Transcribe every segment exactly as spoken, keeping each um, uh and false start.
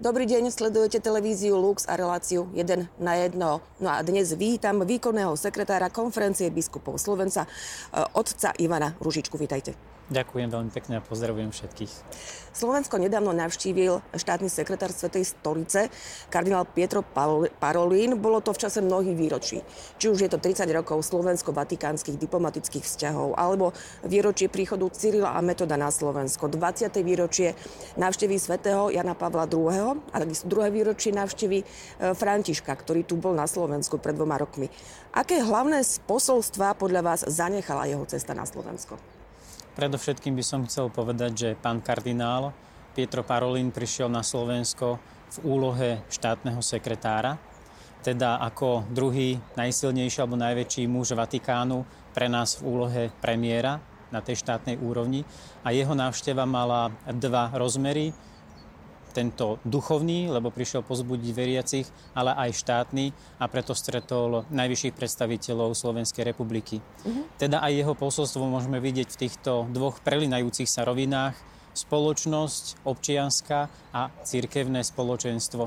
Dobrý deň, sledujete televíziu Lux a reláciu jeden na jedno. No a dnes vítam výkonného sekretára konferencie biskupov Slovenska, otca Ivana Ružičku. Vítajte. Ďakujem veľmi pekne a pozdravujem všetkých. Slovensko nedávno navštívil štátny sekretár Svätej Stolice, kardinál Pietro Parolin. Bolo to v čase mnohých výročí. Či už je to tridsať rokov slovensko-vatikánskych diplomatických vzťahov, alebo výročie príchodu Cyrila a Metoda na Slovensko, dvadsiate výročie návštevy svätého Jana Pavla druhého. a druhé výročie návštevy Františka, ktorý tu bol na Slovensku pred dvoma rokmi. Aké hlavné posolstvá podľa vás zanechala jeho cesta na Slovensko? Predovšetkým by som chcel povedať, že pán kardinál Pietro Parolin prišiel na Slovensko v úlohe štátneho sekretára, teda ako druhý najsilnejší alebo najväčší muž Vatikánu pre nás v úlohe premiéra na tej štátnej úrovni. A jeho návšteva mala dva rozmery. Tento duchovný, lebo prišiel pozbudiť veriacich, ale aj štátny a preto stretol najvyšších predstaviteľov Slovenskej republiky. Uh-huh. Teda aj jeho posolstvo môžeme vidieť v týchto dvoch prelinajúcich sa rovinách: spoločnosť občianska a cirkevné spoločenstvo.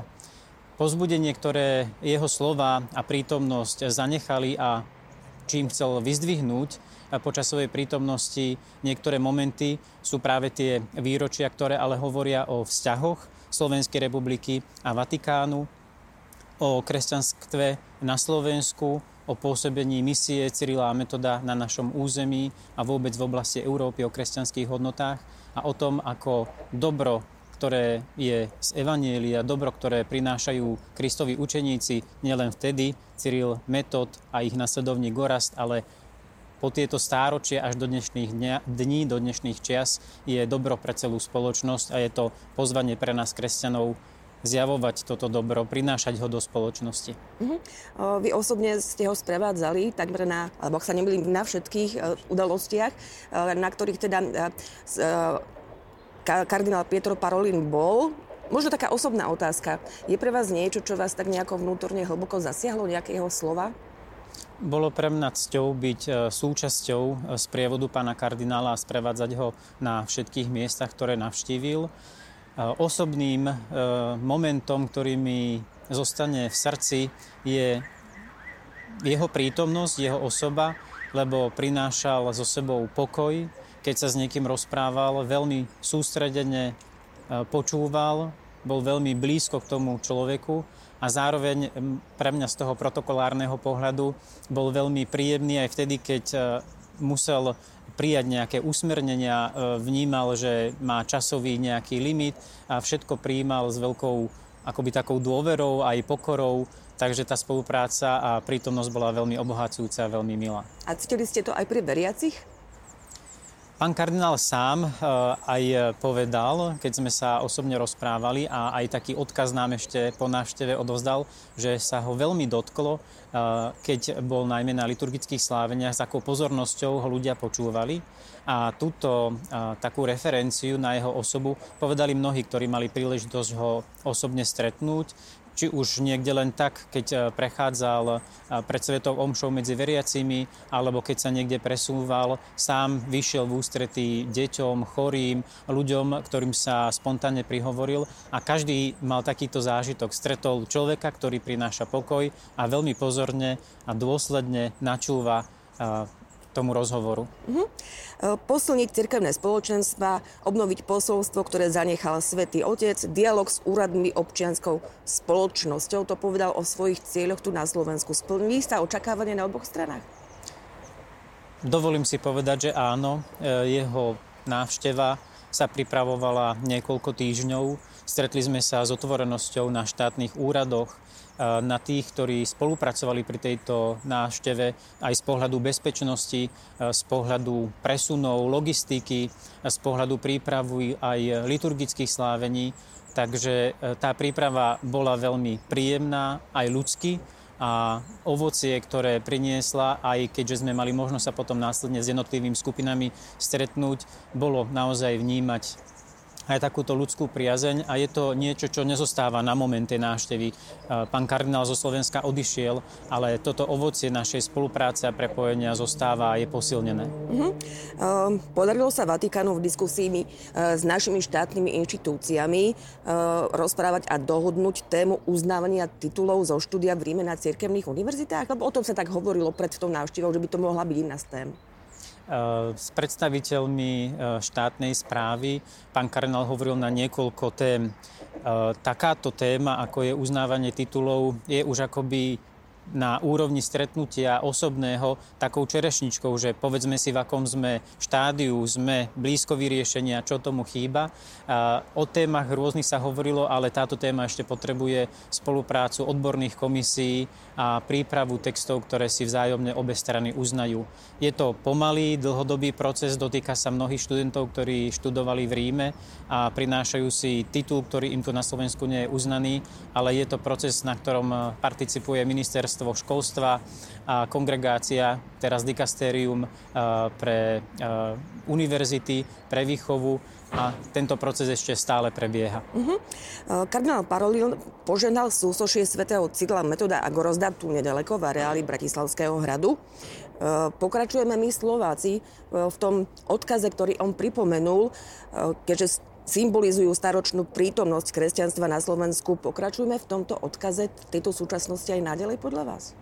Pozbudenie, ktoré jeho slova a prítomnosť zanechali a čím chcel vyzdvihnúť počas svojej prítomnosti niektoré momenty, sú práve tie výročia, ktoré ale hovoria o vzťahoch Slovenskej republiky a Vatikánu, o kresťanstve na Slovensku, o pôsobení misie Cyrila a Metoda na našom území a vôbec v oblasti Európy, o kresťanských hodnotách a o tom, ako dobro, ktoré je z Evanjelia, dobro, ktoré prinášajú Kristovi učeníci, nielen vtedy Cyril, Metod a ich nasledovník Gorazd, ale po tieto stáročie až do dnešných dňa, dní, do dnešných čias je dobro pre celú spoločnosť a je to pozvanie pre nás kresťanov zjavovať toto dobro, prinášať ho do spoločnosti. Uh-huh. O, vy osobne ste ho sprevádzali takmer na, alebo ak sa nemýlim, na všetkých uh, udalostiach, uh, na ktorých teda uh, uh, kardinál Pietro Parolin bol. Možno taká osobná otázka. Je pre vás niečo, čo vás tak nejako vnútorne hlboko zasiahlo, nejaké jeho slova? Bolo pre mňa cťou byť súčasťou sprievodu pána kardinála a sprevádzať ho na všetkých miestach, ktoré navštívil. Osobným momentom, ktorý mi zostane v srdci, je jeho prítomnosť, jeho osoba, lebo prinášal so sebou pokoj, keď sa s niekým rozprával, veľmi sústredene počúval, bol veľmi blízko k tomu človeku. A zároveň pre mňa z toho protokolárneho pohľadu bol veľmi príjemný aj vtedy, keď musel prijať nejaké usmernenia, vnímal, že má časový nejaký limit a všetko prijímal s veľkou akoby takou dôverou aj pokorou. Takže tá spolupráca a prítomnosť bola veľmi obohacujúca, veľmi milá. A cítili ste to aj pri veriacich? Pán kardinál sám aj povedal, keď sme sa osobne rozprávali a aj taký odkaz nám ešte po návšteve odovzdal, že sa ho veľmi dotklo, keď bol najmä na liturgických sláveniach, s akou pozornosťou ho ľudia počúvali. A túto takú referenciu na jeho osobu povedali mnohí, ktorí mali príležitosť ho osobne stretnúť, či už niekde len tak, keď prechádzal pred svetou omšou medzi veriacimi, alebo keď sa niekde presúval, sám vyšiel v ústretí deťom, chorým, ľuďom, ktorým sa spontánne prihovoril. A každý mal takýto zážitok. Stretol človeka, ktorý prináša pokoj a veľmi pozorne a dôsledne načúva tomu rozhovoru. Uh-huh. Posilniť cirkevné spoločenstva, obnoviť posolstvo, ktoré zanechal Svätý Otec, dialog s úradmi, občianskou spoločnosťou. To povedal o svojich cieľoch tu na Slovensku. Splní sa očakávanie na oboch stranách? Dovolím si povedať, že áno. Jeho návšteva sa pripravovala niekoľko týždňov. Stretli sme sa s otvorenosťou na štátnych úradoch, na tých, ktorí spolupracovali pri tejto návšteve aj z pohľadu bezpečnosti, z pohľadu presunov, logistiky, z pohľadu prípravy aj liturgických slávení. Takže tá príprava bola veľmi príjemná aj ľudsky a ovocie, ktoré priniesla, aj keďže sme mali možnosť sa potom následne s jednotlivými skupinami stretnúť, bolo naozaj vnímať aj takúto ľudskú priazeň a je to niečo, čo nezostáva na momente návštevy. Pán kardinál zo Slovenska odišiel, ale toto ovocie našej spolupráce a prepojenia zostáva a je posilnené. Uh-huh. Podarilo sa Vatikánu v diskusii s našimi štátnymi inštitúciami rozprávať a dohodnúť tému uznávania titulov zo štúdia v Ríme na cirkevných univerzitách? Lebo o tom sa tak hovorilo pred tou návštevou, že by to mohla byť iná z tém. S predstaviteľmi štátnej správy pán kardinál hovoril na niekoľko tém. Takáto téma, ako je uznávanie titulov, je už akoby na úrovni stretnutia osobného takou čerešničkou, že povedzme si, v akom sme štádiu, sme blízko vyriešenia, čo tomu chýba. O témach rôznych sa hovorilo, ale táto téma ešte potrebuje spoluprácu odborných komisií a prípravu textov, ktoré si vzájomne obe strany uznajú. Je to pomalý, dlhodobý proces, dotýka sa mnohých študentov, ktorí študovali v Ríme a prinášajú si titul, ktorý im tu na Slovensku nie je uznaný, ale je to proces, na ktorom participuje ministerstvo školstva a kongregácia, teraz dikastérium pre univerzity, pre výchovu a tento proces ešte stále prebieha. Uh-huh. Kardinál Parolin poženal súsošie svätého Cyrila, Metoda a Gorazda tu nedaleko v areáli Bratislavského hradu. Pokračujeme my Slováci v tom odkaze, ktorý on pripomenul, keďže symbolizujú staročnú prítomnosť kresťanstva na Slovensku. Pokračujme v tomto odkaze v tejto súčasnosti aj naďalej podľa vás?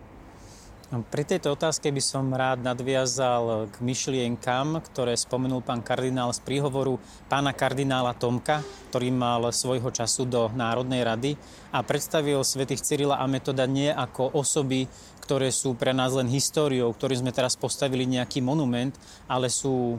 Pri tejto otázke by som rád nadviazal k myšlienkam, ktoré spomenul pán kardinál z príhovoru pána kardinála Tomka, ktorý mal svojho času do Národnej rady a predstavil svätých Cyrila a Metoda nie ako osoby, ktoré sú pre nás len históriou, ktorým sme teraz postavili nejaký monument, ale sú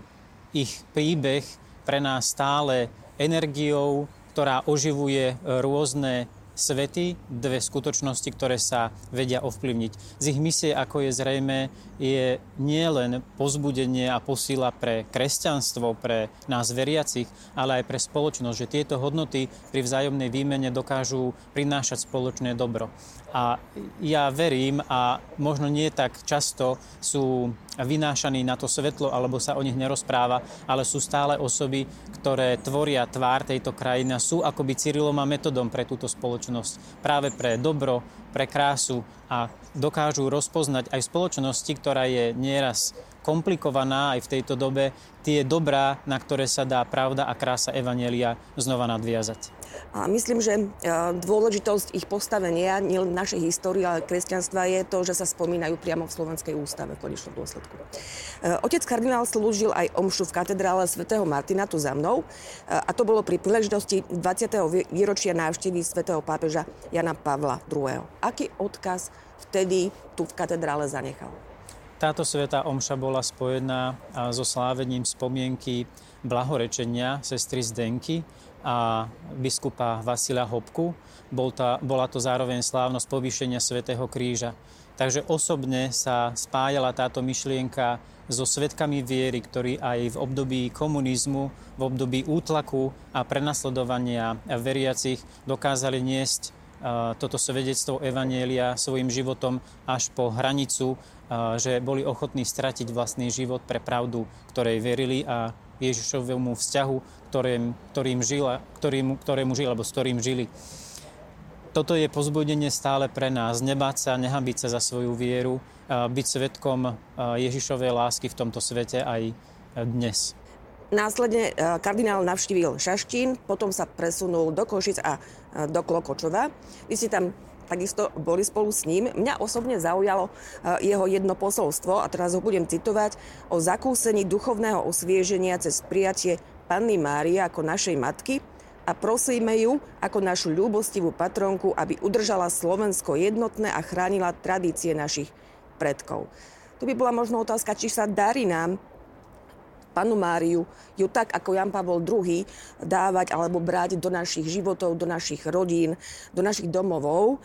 ich príbeh pre nás stále energiou, ktorá oživuje rôzne svety, dve skutočnosti, ktoré sa vedia ovplyvniť. Z ich misie, ako je zrejme, je nielen pozbudenie a posila pre kresťanstvo, pre nás veriacich, ale aj pre spoločnosť, že tieto hodnoty pri vzájomnej výmene dokážu prinášať spoločné dobro. A ja verím, a možno nie tak často sú vynášaní na to svetlo, alebo sa o nich nerozpráva, ale sú stále osoby, ktoré tvoria tvár tejto krajiny a sú akoby Cyrilom a Metodom pre túto spoločnosť. Práve pre dobro, pre krásu a dokážu rozpoznať aj v spoločnosti, ktorá je nieraz komplikovaná aj v tejto dobe, tie dobrá, na ktoré sa dá pravda a krása evanjelia znova nadviazať. A myslím, že dôležitosť ich postavenia, nielen našej histórie, ale kresťanstva je to, že sa spomínajú priamo v Slovenskej ústave v konečnom dôsledku. Otec kardinál slúžil aj omšu v katedrále svätého Martina tu za mnou a to bolo pri príležitosti dvadsiateho výročia návštevy svätého pápeža Jana Pavla druhého. Aký odkaz vtedy tu v katedrále zanechal? Táto svätá omša bola spojená so slávením spomienky blahorečenia sestry Zdenky a biskupa Vasila Hobku. Bol tá, bola to zároveň slávnosť povýšenia svätého kríža. Takže osobne sa spájala táto myšlienka so svedkami viery, ktorí aj v období komunizmu, v období útlaku a prenasledovania veriacich dokázali niesť toto svedectvo evanjelia svojim životom až po hranicu, že boli ochotní stratiť vlastný život pre pravdu, ktorej verili a Ježišovemu vzťahu, ktorým, ktorým žila, ktorým, ktorému žil, alebo s ktorým žili. Toto je pozbudenie stále pre nás. Nebáť sa, nehanbiť sa za svoju vieru, byť svedkom Ježišovej lásky v tomto svete aj dnes. Následne kardinál navštívil Šaštín, potom sa presunul do Košic a do Klokočova. Vy ste tam takisto boli spolu s ním. Mňa osobne zaujalo jeho jedno posolstvo, a teraz ho budem citovať, o zakúsení duchovného osvieženia cez prijatie Panny Márie ako našej matky, a prosíme ju ako našu ľúbostivú patronku, aby udržala Slovensko jednotné a chránila tradície našich predkov. To by bola možno otázka, či sa darí nám Pannu Máriu ju tak, ako Ján Pavol druhý, dávať alebo brať do našich životov, do našich rodín, do našich domovov,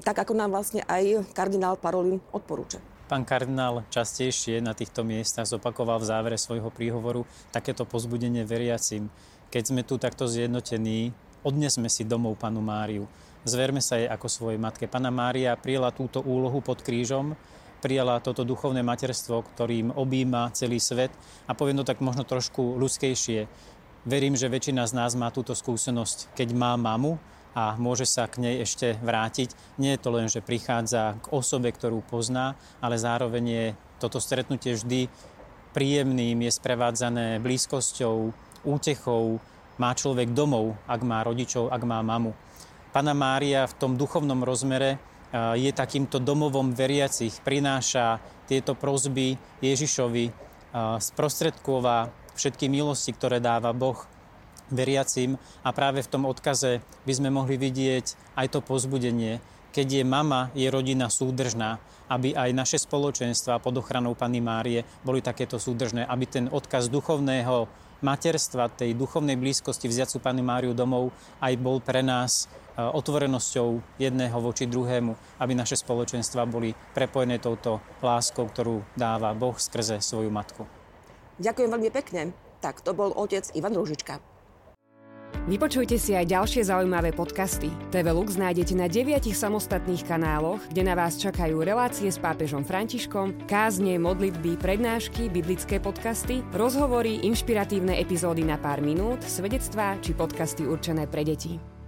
tak ako nám vlastne aj kardinál Parolin odporúča. Pán kardinál častejšie na týchto miestach zopakoval v závere svojho príhovoru takéto pozbudenie veriacim. Keď sme tu takto zjednotení, odnesme si domov Pannu Máriu. Zverme sa jej ako svojej matke. Panna Mária prijala túto úlohu pod krížom, prijala toto duchovné materstvo, ktorým objíma celý svet. A poviem to tak možno trošku ľudskejšie. Verím, že väčšina z nás má túto skúsenosť, keď má mamu a môže sa k nej ešte vrátiť. Nie je to len, že prichádza k osobe, ktorú pozná, ale zároveň je toto stretnutie vždy príjemným, je sprevádzané blízkosťou, útechou. Má človek domov, ak má rodičov, ak má mamu. Panna Mária v tom duchovnom rozmere je takýmto domovom veriacich, prináša tieto prosby Ježišovi, sprostredková všetky milosti, ktoré dáva Boh veriacim. A práve v tom odkaze by sme mohli vidieť aj to povzbudenie. Keď je mama, je rodina súdržná, aby aj naše spoločenstva pod ochranou Panny Márie boli takéto súdržné, aby ten odkaz duchovného materstva, tej duchovnej blízkosti vziacu Pannu Máriu domov aj bol pre nás otvorenosťou jedného voči druhému, aby naše spoločenstva boli prepojené touto láskou, ktorú dáva Boh skrze svoju matku. Ďakujem veľmi pekne. Tak to bol otec Ivan Ružička. Vypočujte si aj ďalšie zaujímavé podcasty. té vé Lux nájdete na deviatich samostatných kanáloch, kde na vás čakajú relácie s pápežom Františkom, kázne, modlitby, prednášky, biblické podcasty, rozhovory, inšpiratívne epizódy na pár minút, svedectvá či podcasty určené pre deti.